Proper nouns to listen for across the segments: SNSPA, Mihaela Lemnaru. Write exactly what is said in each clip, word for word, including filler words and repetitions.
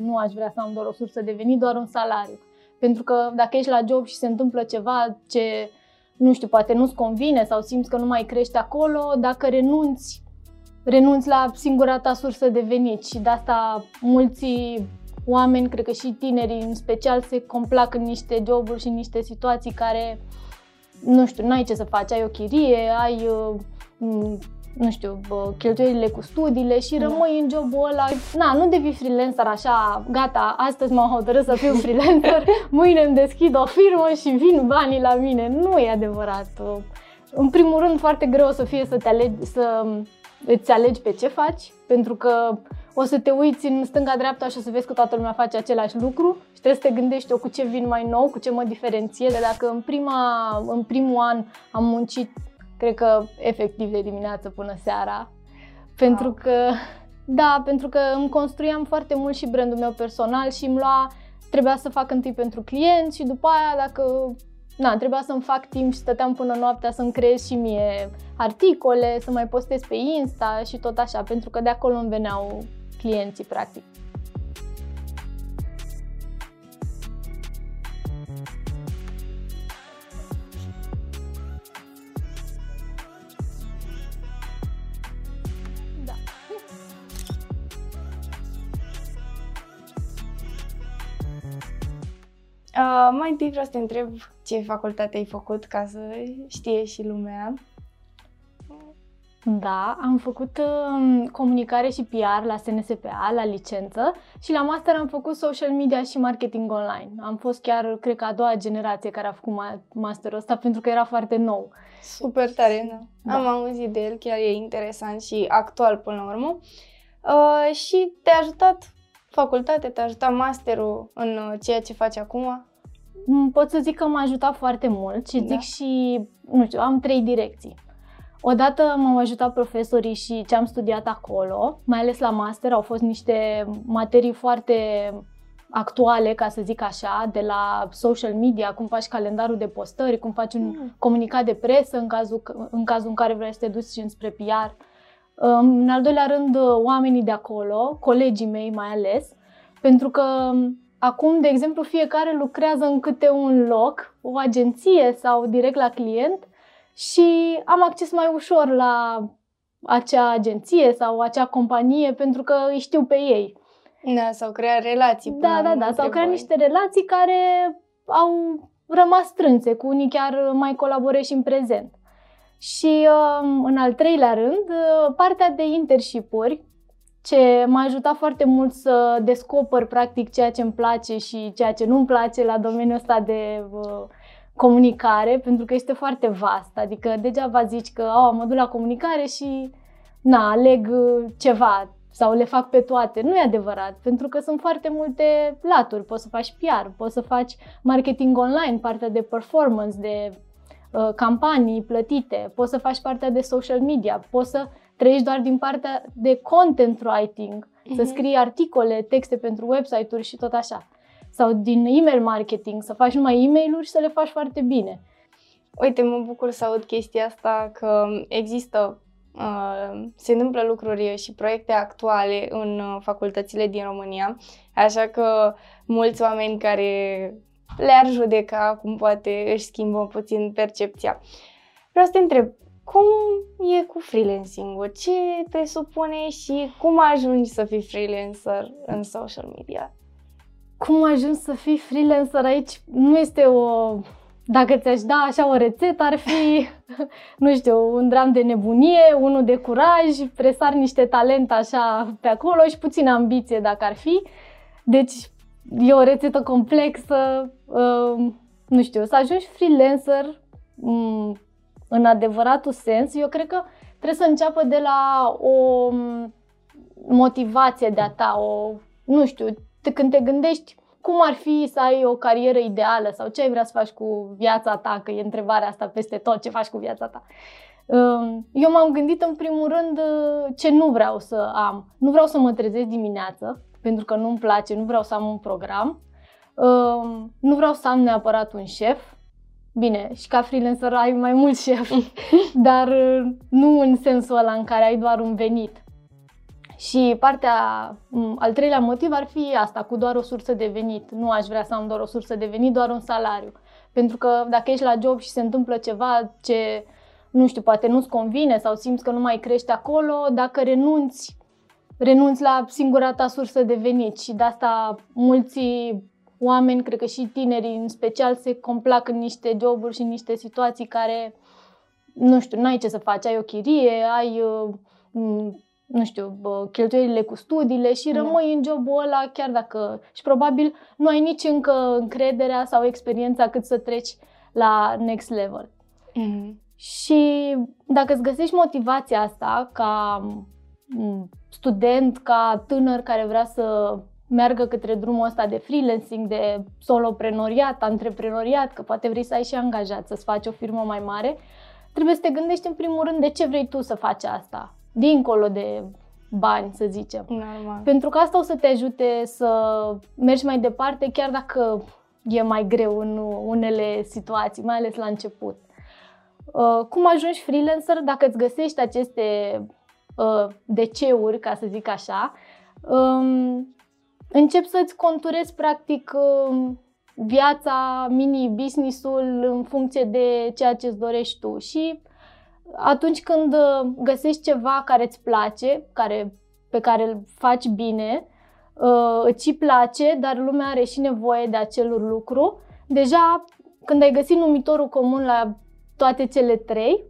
nu aș vrea să am doar o sursă de venit, doar un salariu. Pentru că dacă ești la job și se întâmplă ceva ce, nu știu, poate nu-ți convine sau simți că nu mai crești acolo, dacă renunți, renunți la singura ta sursă de venit și de asta mulți oameni, cred că și tinerii în special, se complac în niște joburi și în niște situații care, nu știu, n-ai ce să faci, ai o chirie, ai, nu știu, cheltuielile cu studiile și rămâi da. În jobul ăla. Na, nu devii freelancer așa, gata, astăzi m-am hotărât să fiu freelancer, mâine îmi deschid o firmă și vin banii la mine. Nu e adevărat. În primul rând, foarte greu să fie să te alegi, să îți alegi pe ce faci, pentru că o să te uiți în stânga-dreapta și o să vezi că toată lumea face același lucru și trebuie să te gândești eu cu ce vin mai nou, cu ce mă diferențiez. Dacă în, prima, în primul an am muncit, cred că efectiv de dimineață până seara, pentru wow. că, da, pentru că îmi construiam foarte mult și brandul meu personal și îmi lua, trebuia să fac întâi pentru clienți și după aia dacă, na, trebuia să-mi fac timp și stăteam până noaptea să-mi creez și mie articole, să mai postez pe Insta și tot așa, pentru că de acolo îmi veneau clienții, practic. Da. Uh, mai întâi vreau să te întreb ce facultate ai făcut, ca să știe și lumea. Da, am făcut uh, comunicare și P R la S N S P A, la licență, și la master am făcut social media și marketing online. Am fost chiar, cred că, a doua generație care a făcut ma masterul ăsta, pentru că era foarte nou. Super tare, da. Am auzit de el, chiar e interesant și actual până la urmă. Uh, și te-a ajutat facultatea, te-a ajutat masterul în uh, ceea ce faci acum? Pot să zic că m-a ajutat foarte mult și da. Zic și, nu știu, am trei direcții. Odată m-au ajutat profesorii și ce am studiat acolo, mai ales la master, au fost niște materii foarte actuale, ca să zic așa, de la social media, cum faci calendarul de postări, cum faci un mm. comunicat de presă în cazul, în cazul în care vrei să te duci și înspre P R. În al doilea rând, oamenii de acolo, colegii mei mai ales, pentru că acum, de exemplu, fiecare lucrează în câte un loc, o agenție sau direct la client, și am acces mai ușor la acea agenție sau acea companie pentru că îi știu pe ei. Da, s-au creat relații. Da, da, da, s-au creat niște relații care au rămas strânse, cu unii chiar mai colaborez și în prezent. Și în al treilea rând, partea de internship-uri, ce m-a ajutat foarte mult să descoper practic ceea ce îmi place și ceea ce nu-mi place la domeniul ăsta de comunicare, pentru că este foarte vast, adică degeaba zici că oh, mă duc la comunicare și na, aleg ceva sau le fac pe toate. Nu e adevărat, pentru că sunt foarte multe laturi, poți să faci P R, poți să faci marketing online, partea de performance, de uh, campanii plătite, poți să faci partea de social media, poți să treci doar din partea de content writing, uh-huh. să scrii articole, texte pentru website-uri și tot așa. Sau din email marketing, să faci numai e-mail-uri și să le faci foarte bine. Uite, mă bucur să aud chestia asta, că există, uh, se întâmplă lucruri și proiecte actuale în facultățile din România, așa că mulți oameni care le-ar judeca, cum poate își schimbă puțin percepția. Vreau să te întreb, cum e cu freelancing-ul? Ce presupune și cum ajungi să fii freelancer în social media? Cum ajungi să fii freelancer aici? Nu este o... Dacă ți-aș da așa o rețetă, ar fi, nu știu, un dram de nebunie, unul de curaj, presar niște talent așa pe acolo și puțină ambiție dacă ar fi. Deci e o rețetă complexă, nu știu, să ajungi freelancer în adevăratul sens. Eu cred că trebuie să înceapă de la o motivație de-a ta, o, nu știu, când te gândești cum ar fi să ai o carieră ideală sau ce ai vrea să faci cu viața ta, că e întrebarea asta peste tot, ce faci cu viața ta. Eu m-am gândit în primul rând ce nu vreau să am. Nu vreau să mă trezesc dimineață, pentru că nu-mi place, nu vreau să am un program, nu vreau să am neapărat un șef. Bine, și ca freelancer ai mai mult șef, dar nu în sensul ăla în care ai doar un venit. Și partea, al treilea motiv ar fi asta, cu doar o sursă de venit. Nu aș vrea să am doar o sursă de venit, doar un salariu. Pentru că dacă ești la job și se întâmplă ceva ce, nu știu, poate nu-ți convine sau simți că nu mai crești acolo, dacă renunți, renunți la singura ta sursă de venit. Și de asta mulți oameni, cred că și tinerii în special, se complac în niște joburi și în niște situații care, nu știu, n-ai ce să faci, ai o chirie, ai, nu știu, cheltuielile cu studiile și rămâi în jobul ăla chiar dacă... Și probabil nu ai nici încă încrederea sau experiența cât să treci la next level. Mm-hmm. Și dacă îți găsești motivația asta ca student, ca tânăr care vrea să meargă către drumul ăsta de freelancing, de soloprenoriat, antreprenoriat, că poate vrei să ai și angajat, să-ți faci o firmă mai mare, trebuie să te gândești în primul rând de ce vrei tu să faci asta, dincolo de bani, să zicem. Normal. Pentru că asta o să te ajute să mergi mai departe, chiar dacă e mai greu în unele situații, mai ales la început. Cum ajungi freelancer? Dacă îți găsești aceste de-ce-uri, ca să zic așa, începi să-ți conturezi practic viața, mini-business-ul în funcție de ceea ce îți dorești tu. Și atunci când găsești ceva care îți place, care, pe care îl faci bine, îți place, dar lumea are și nevoie de acel lucru, deja când ai găsit numitorul comun la toate cele trei,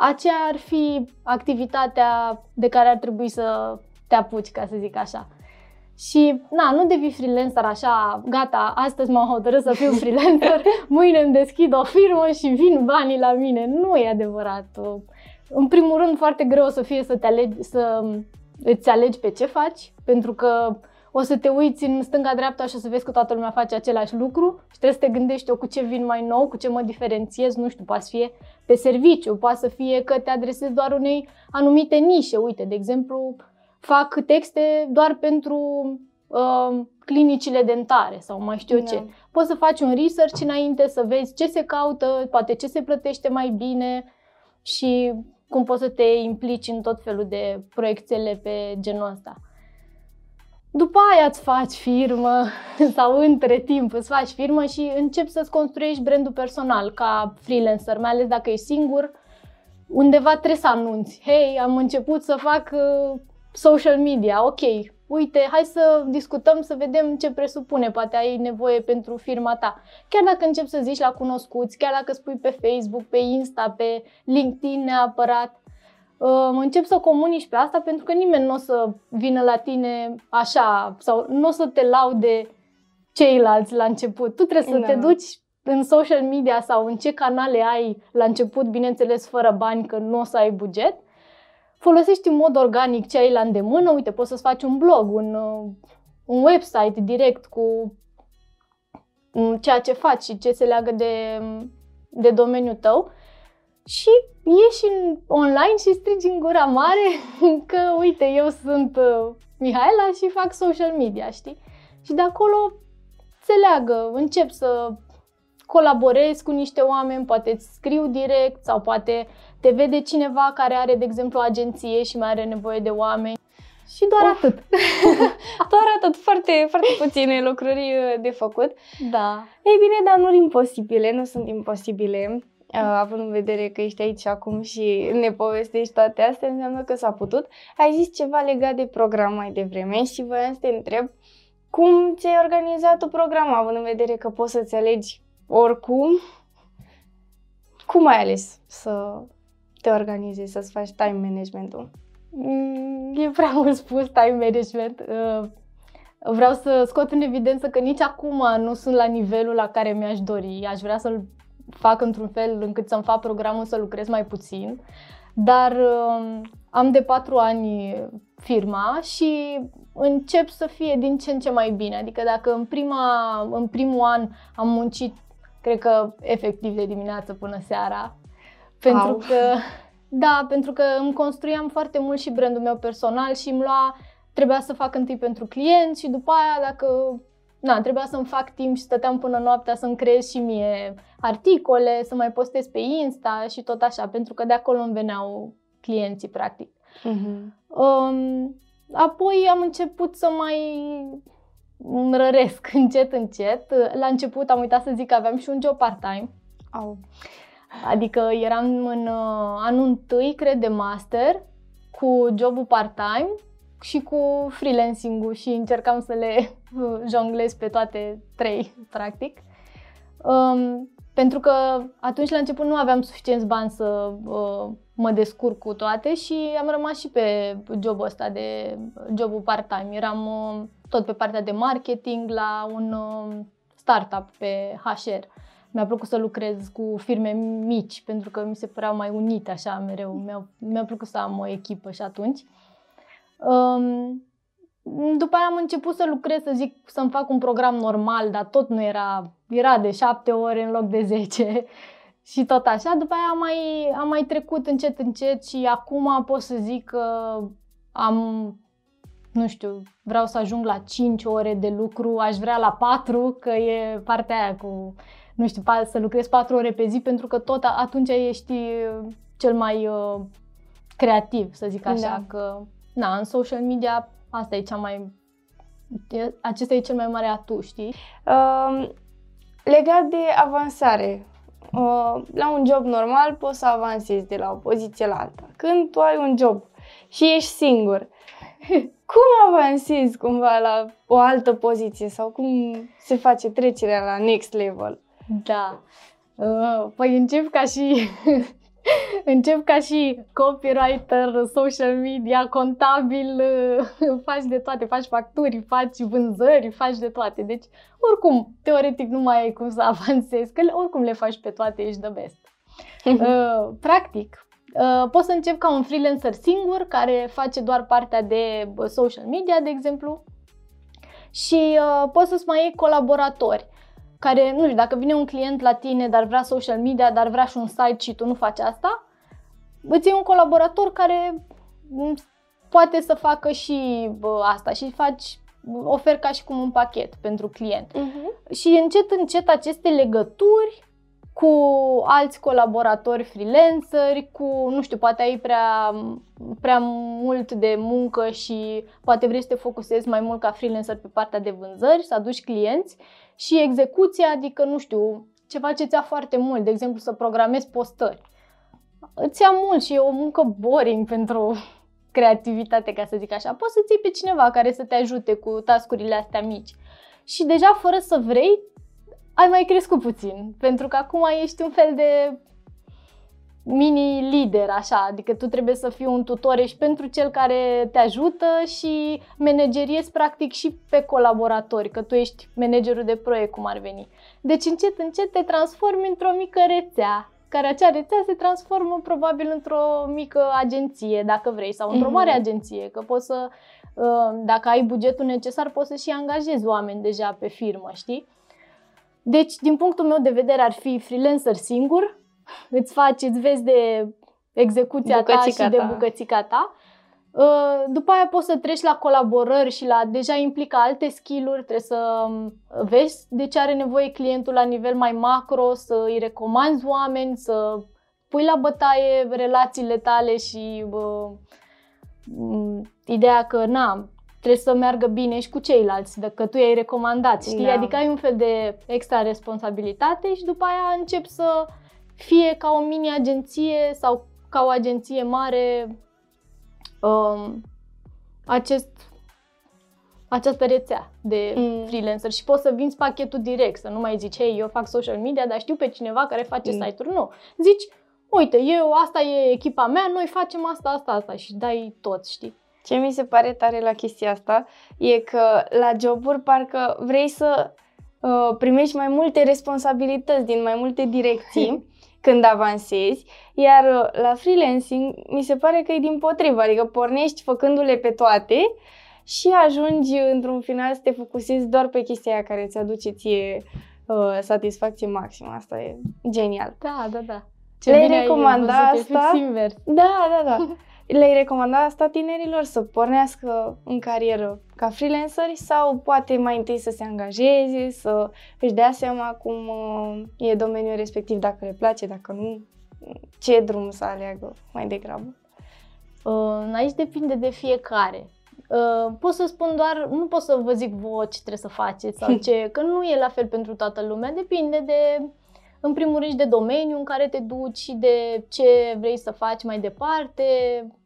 aceea ar fi activitatea de care ar trebui să te apuci, ca să zic așa. Și, na, nu devii freelancer așa, gata, astăzi m-am hotărât să fiu freelancer, mâine îmi deschid o firmă și vin banii la mine. Nu e adevărat. În primul rând, foarte greu o să fie să, te alegi, să îți alegi pe ce faci, pentru că o să te uiți în stânga-dreapta și o să vezi că toată lumea face același lucru și trebuie să te gândești eu cu ce vin mai nou, cu ce mă diferențiez, nu știu, poate să fie pe serviciu, poate să fie că te adresezi doar unei anumite nișe. Uite, de exemplu, fac texte doar pentru uh, clinicile dentare sau mai știu eu ce. Poți să faci un research înainte să vezi ce se caută, poate ce se plătește mai bine și cum poți să te implici în tot felul de proiectele pe genul ăsta. După aia îți faci firmă sau între timp îți faci firmă și începi să-ți construiești brandul personal ca freelancer, mai ales dacă ești singur, undeva trebuie să anunți. Hei, am început să fac uh, social media, ok, uite, hai să discutăm, să vedem ce presupune, poate ai nevoie pentru firma ta. Chiar dacă începi să zici la cunoscuți, chiar dacă spui pe Facebook, pe Insta, pe LinkedIn neapărat, începi să comunici pe asta pentru că nimeni nu o să vină la tine așa sau nu o să te laude ceilalți la început. Tu trebuie să da. te duci în social media sau în ce canale ai la început, bineînțeles fără bani, că nu o să ai buget. Folosești în mod organic ce ai la îndemână, uite, poți să-ți faci un blog, un, un website direct cu ceea ce faci și ce se leagă de, de domeniul tău și ieși în online și strigi în gura mare că, uite, eu sunt Mihaela și fac social media, știi? Și de acolo se leagă, încep să colaborezi cu niște oameni, poate îți scriu direct sau poate te vede cineva care are, de exemplu, o agenție și mai are nevoie de oameni. Și doar of. atât. Doar atât. Foarte, foarte puține lucruri de făcut. Da. Ei bine, dar nu imposibile, nu sunt imposibile. Având în vedere că ești aici acum și ne povestești toate astea, înseamnă că s-a putut. Ai zis ceva legat de program mai devreme și voiam să te întreb cum ți-ai organizat tu programul, având în vedere că poți să-ți alegi oricum. Cum ai ales să te organizezi, să-ți faci time management-ul? E prea mult spus time management. Vreau să scot în evidență că nici acum nu sunt la nivelul la care mi-aș dori. Aș vrea să-l fac într-un fel încât să-mi fac programul să lucrez mai puțin. Dar am de patru ani firma și încep să fie din ce în ce mai bine. Adică dacă în, prima, în primul an am muncit, cred că efectiv de dimineață până seara. Pentru Au. că da, pentru că îmi construiam foarte mult și brandul meu personal și îmi lua, trebuia să fac întâi pentru clienți și după aia dacă na, trebuia să-mi fac timp și stăteam până noaptea să-mi creez și mie articole, să mai postez pe Insta și tot așa, pentru că de acolo îmi veneau clienții practic. Uh-huh. Um, apoi am început să mai răresc încet, încet. La început am uitat să zic că aveam și un job part-time. Au. Adică eram în uh, anul întâi, cred, de master, cu jobul part-time și cu freelancing-ul și încercam să le jonglez pe toate trei, practic. Um, pentru că atunci la început nu aveam suficienți bani să uh, mă descurc cu toate și am rămas și pe jobul ăsta de jobul part-time. Eram uh, tot pe partea de marketing la un uh, startup pe H R. Mi-a plăcut să lucrez cu firme mici pentru că mi se păreau mai unite așa mereu. Mi-a, mi-a plăcut să am o echipă și atunci. Um, după aia am început să lucrez, să zic, să-mi fac un program normal, dar tot nu era, era de șapte ore în loc de zece și tot așa. După aia am mai, am mai trecut încet, încet și acum pot să zic că am, nu știu, vreau să ajung la cinci ore de lucru, aș vrea la patru, că e partea aia cu, nu știu, să lucrez patru ore pe zi pentru că tot atunci ești cel mai uh, creativ, să zic așa, da. Că... Na, în social media, asta e cea mai, acesta e cel mai mare atu, știi? Uh, legat de avansare, uh, la un job normal poți să avansezi de la o poziție la alta. Când tu ai un job și ești singur, cum avansezi cumva la o altă poziție sau cum se face trecerea la next level? Da, uh, păi încep ca și... Încep ca și copywriter, social media, contabil, faci de toate, faci facturi, faci vânzări, faci de toate. Deci, oricum, teoretic nu mai ai cum să avansezi, că oricum le faci pe toate, ești the best. uh, practic, uh, poți să începi ca un freelancer singur, care face doar partea de social media, de exemplu, și uh, poți să-ți mai iei colaboratori. Care, nu știu, dacă vine un client la tine, dar vrea social media, dar vrea și un site și tu nu faci asta, îți iei un colaborator care poate să facă și asta și faci, oferi ca și cum un pachet pentru client. Uh-huh. Și încet, încet aceste legături cu alți colaboratori freelanceri, cu, nu știu, poate ai prea, prea mult de muncă și poate vrei să te focusezi mai mult ca freelancer pe partea de vânzări, să aduci clienți și execuția, adică, nu știu, ceva ce ți-a foarte mult, de exemplu, să programezi postări. Îți ia mult și e o muncă boring pentru creativitate, ca să zic așa. Poți să-ți iei pe cineva care să te ajute cu task-urile astea mici și deja, fără să vrei, ai mai crescut puțin, pentru că acum ești un fel de mini-lider, așa, adică tu trebuie să fii un tutor, ești pentru cel care te ajută și manageriezi practic și pe colaboratori, că tu ești managerul de proiect, cum ar veni. Deci încet, încet te transformi într-o mică rețea, care acea rețea se transformă probabil într-o mică agenție, dacă vrei, sau într-o mare agenție, că poți să, dacă ai bugetul necesar, poți să și angajezi oameni deja pe firmă, știi? Deci, din punctul meu de vedere, ar fi freelancer singur, îți faci, îți vezi de execuția bucățica ta și ta. de bucățica ta. După aia poți să treci la colaborări și la deja implică alte skill-uri, trebuie să vezi de ce are nevoie clientul la nivel mai macro, să îi recomanzi oameni, să pui la bătaie relațiile tale și bă, ideea că na, trebuie să meargă bine și cu ceilalți, dacă tu i-ai recomandat, știi? Da. Adică ai un fel de extra responsabilitate și după aia începi să fie ca o mini-agenție sau ca o agenție mare um, acest, această rețea de mm. freelancer și poți să vinzi pachetul direct, să nu mai zici, hei, eu fac social media, dar știu pe cineva care face mm. site-uri. Nu, zici, uite, eu, asta e echipa mea, noi facem asta, asta, asta și dai tot, știi? Ce mi se pare tare la chestia asta e că la joburi parcă vrei să uh, primești mai multe responsabilități din mai multe direcții când avansezi, iar uh, la freelancing mi se pare că e dimpotrivă, adică pornești făcându-le pe toate și ajungi într-un final să te focusezi doar pe chestia aia care îți aduce ție uh, satisfacție maximă. Asta e genial. Da, da, da. Ce le-ai recomanda asta? Da, da, da. Le-ai recomandat asta tinerilor să pornească în carieră ca freelanceri sau poate mai întâi să se angajeze, să își dea seama cum e domeniul respectiv, dacă le place, dacă nu, ce drum să aleagă mai degrabă? Aici depinde de fiecare. Pot să spun doar, nu pot să vă zic voi ce trebuie să faceți sau ce, că nu e la fel pentru toată lumea, depinde de, în primul rând, de domeniu în care te duci și de ce vrei să faci mai departe.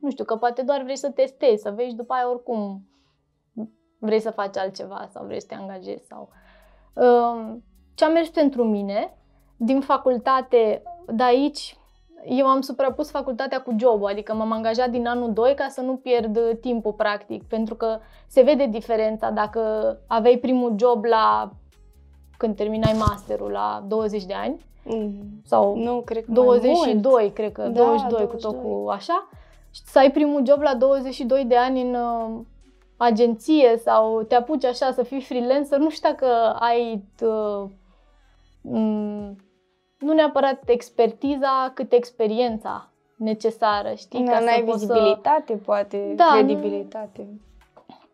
Nu știu, că poate doar vrei să testezi, să vezi după aia oricum vrei să faci altceva sau vrei să te angajezi. Sau... Ce-a mers pentru mine din facultate, de aici... Eu am suprapus facultatea cu job-ul, adică m-am angajat din anul doi ca să nu pierd timpul practic, pentru că se vede diferența dacă aveai primul job la când terminai masterul la douăzeci de ani sau nu, cred că douăzeci și doi, cred că da, douăzeci și doi cu tot cu așa, și să ai primul job la douăzeci și doi de ani în uh, agenție sau te apuci așa să fii freelancer, nu știu dacă ai uh, um, nu neapărat expertiza, cât experiența necesară, știi? Nu, ca n-ai să vizibilitate, să... poate, da, credibilitate.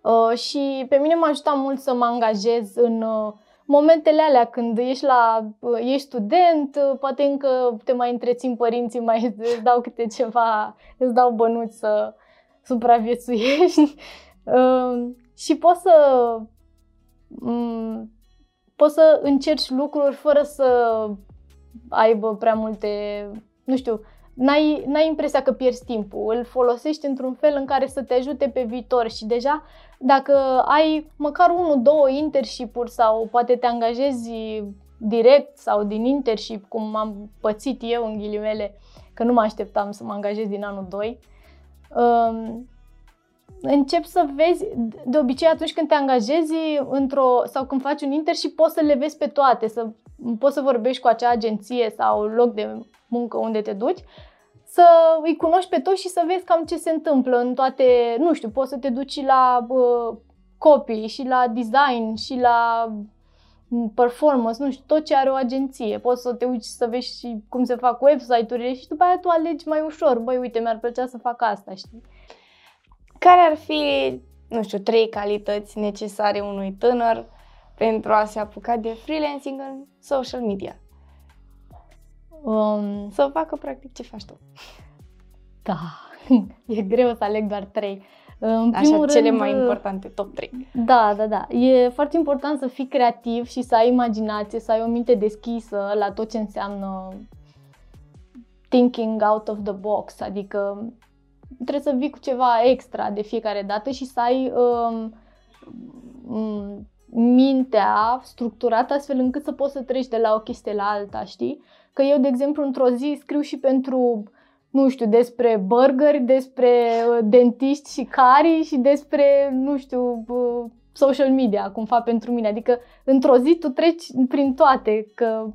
Uh, și pe mine m-a ajutat mult să mă angajez în uh, momentele alea când ești, la, uh, ești student, uh, poate încă te mai întrețin părinții, mai îți dau câte ceva, îți dau bănuți să supraviețuiești. Uh, și poți să... Um, poți să încerci lucruri fără să... aibă prea multe, nu știu, n-ai, n-ai impresia că pierzi timpul, îl folosești într-un fel în care să te ajute pe viitor și deja dacă ai măcar unul, două internship-uri sau poate te angajezi direct sau din internship, cum am pățit eu în ghilimele, că nu mă așteptam să mă angajez din anul doi, um, încep să vezi, de obicei atunci când te angajezi într-o, sau când faci un internship, poți să le vezi pe toate, să poți să vorbești cu acea agenție sau loc de muncă unde te duci, să îi cunoști pe toți și să vezi cam ce se întâmplă în toate, nu știu, poți să te duci și la uh, copii, și la design, și la performance, nu știu, tot ce are o agenție. Poți să te uiți să vezi și cum se fac website-urile și după aia tu alegi mai ușor, băi, uite, mi-ar plăcea să fac asta, știi? Care ar fi, nu știu, trei calități necesare unui tânăr pentru a se apuca de freelancing în social media? Um, să facă practic ce faci tu. Da, e greu să aleg doar trei. În Așa, primul cele rând, mai importante, top trei. Da, da, da. E foarte important să fii creativ și să ai imaginație, să ai o minte deschisă la tot ce înseamnă thinking out of the box, adică trebuie să vii cu ceva extra de fiecare dată și să ai um, um, mintea structurată astfel încât să poți să treci de la o chestie la alta, știi? Că eu, de exemplu, într-o zi scriu și pentru, nu știu, despre burgeri, despre dentiști și carii și despre, nu știu, social media, cum fac pentru mine. Adică, într-o zi tu treci prin toate, că...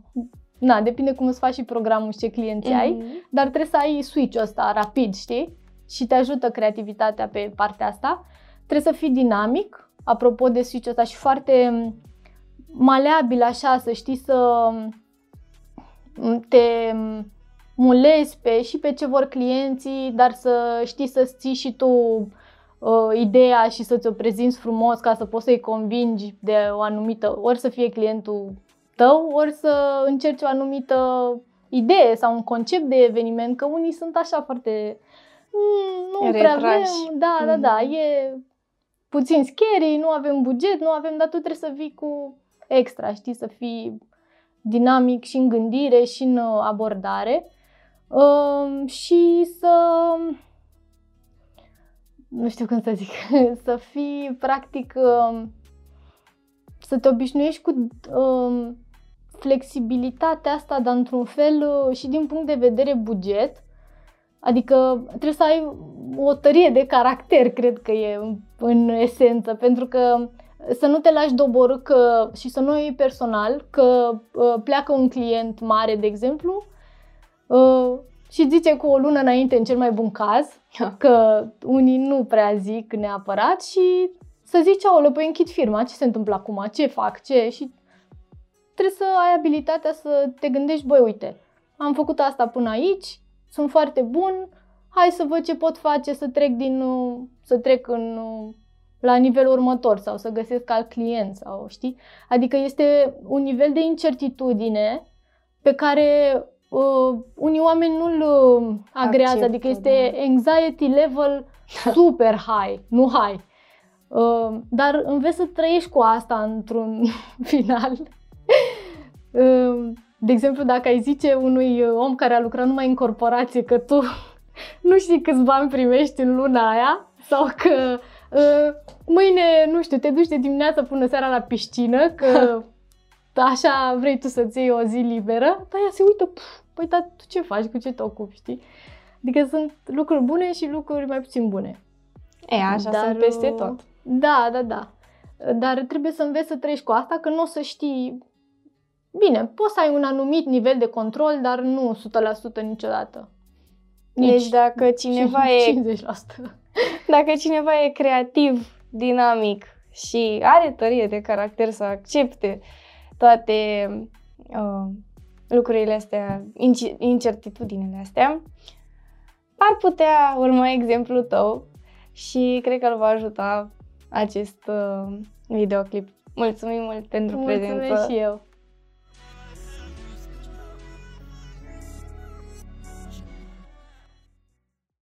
Na, depinde cum îți faci și programul și ce clienți mm-hmm. ai, dar trebuie să ai switch-ul ăsta rapid, știi? Și te ajută creativitatea pe partea asta. Trebuie să fii dinamic, apropo de switch-ul ăsta, și foarte maleabil așa, să știi să te mulezi pe și pe ce vor clienții, dar să știi să ții și tu uh, ideea și să ți-o prezinți frumos ca să poți să-i convingi de o anumită, ori să fie clientul tău, ori să încerci o anumită idee sau un concept de eveniment, că unii sunt așa foarte... Nu prea vrem, da, da, da, e puțin scary, nu avem buget, nu avem, dar tu trebuie să vii cu extra, știi, să fii dinamic și în gândire și în abordare și să, nu știu cum să zic, să fii practic... Să te obișnuiești cu uh, flexibilitatea asta, dar într-un fel uh, și din punct de vedere buget. Adică trebuie să ai o tărie de caracter, cred că e în, în esență, pentru că să nu te lași dobor că, și să nu iei personal că uh, pleacă un client mare, de exemplu, uh, și zice cu o lună înainte, în cel mai bun caz, că unii nu prea zic neapărat și... Să zici, aoleu, păi închid firma, ce se întâmplă acum, ce fac, ce... Și trebuie să ai abilitatea să te gândești, băi, uite, am făcut asta până aici, sunt foarte bun, hai să văd ce pot face să trec, din, să trec în, la nivelul următor sau să găsesc alt client, sau, știi? Adică este un nivel de incertitudine pe care uh, unii oameni nu-l uh, agrează, acceptă, adică este da. Anxiety level super high, nu high. Uh, dar înveți să trăiești cu asta într-un final. Uh, de exemplu, dacă ai zice unui om care a lucrat numai în corporație că tu nu știi câți bani primești în luna aia sau că uh, mâine, nu știu, te duci de dimineață până seara la piscină, că așa vrei tu să-ți iei o zi liberă, dar ea se uită, pf, păi dar tu ce faci, cu ce te ocupi, știi? Adică sunt lucruri bune și lucruri mai puțin bune. E, așa dar, sunt peste tot. Da, da, da. Dar trebuie să înveți să trăiești cu asta, că nu o să știi... Bine, poți să ai un anumit nivel de control, dar nu o sută la sută niciodată. Nici deci dacă cineva cincizeci la sută. E... Dacă cineva e creativ, dinamic și are tărie de caracter să accepte toate uh, lucrurile astea, incertitudinile astea, ar putea urma exemplul tău și cred că îl va ajuta acest uh, videoclip. Mulțumim mult pentru prezență! Mulțumesc și eu!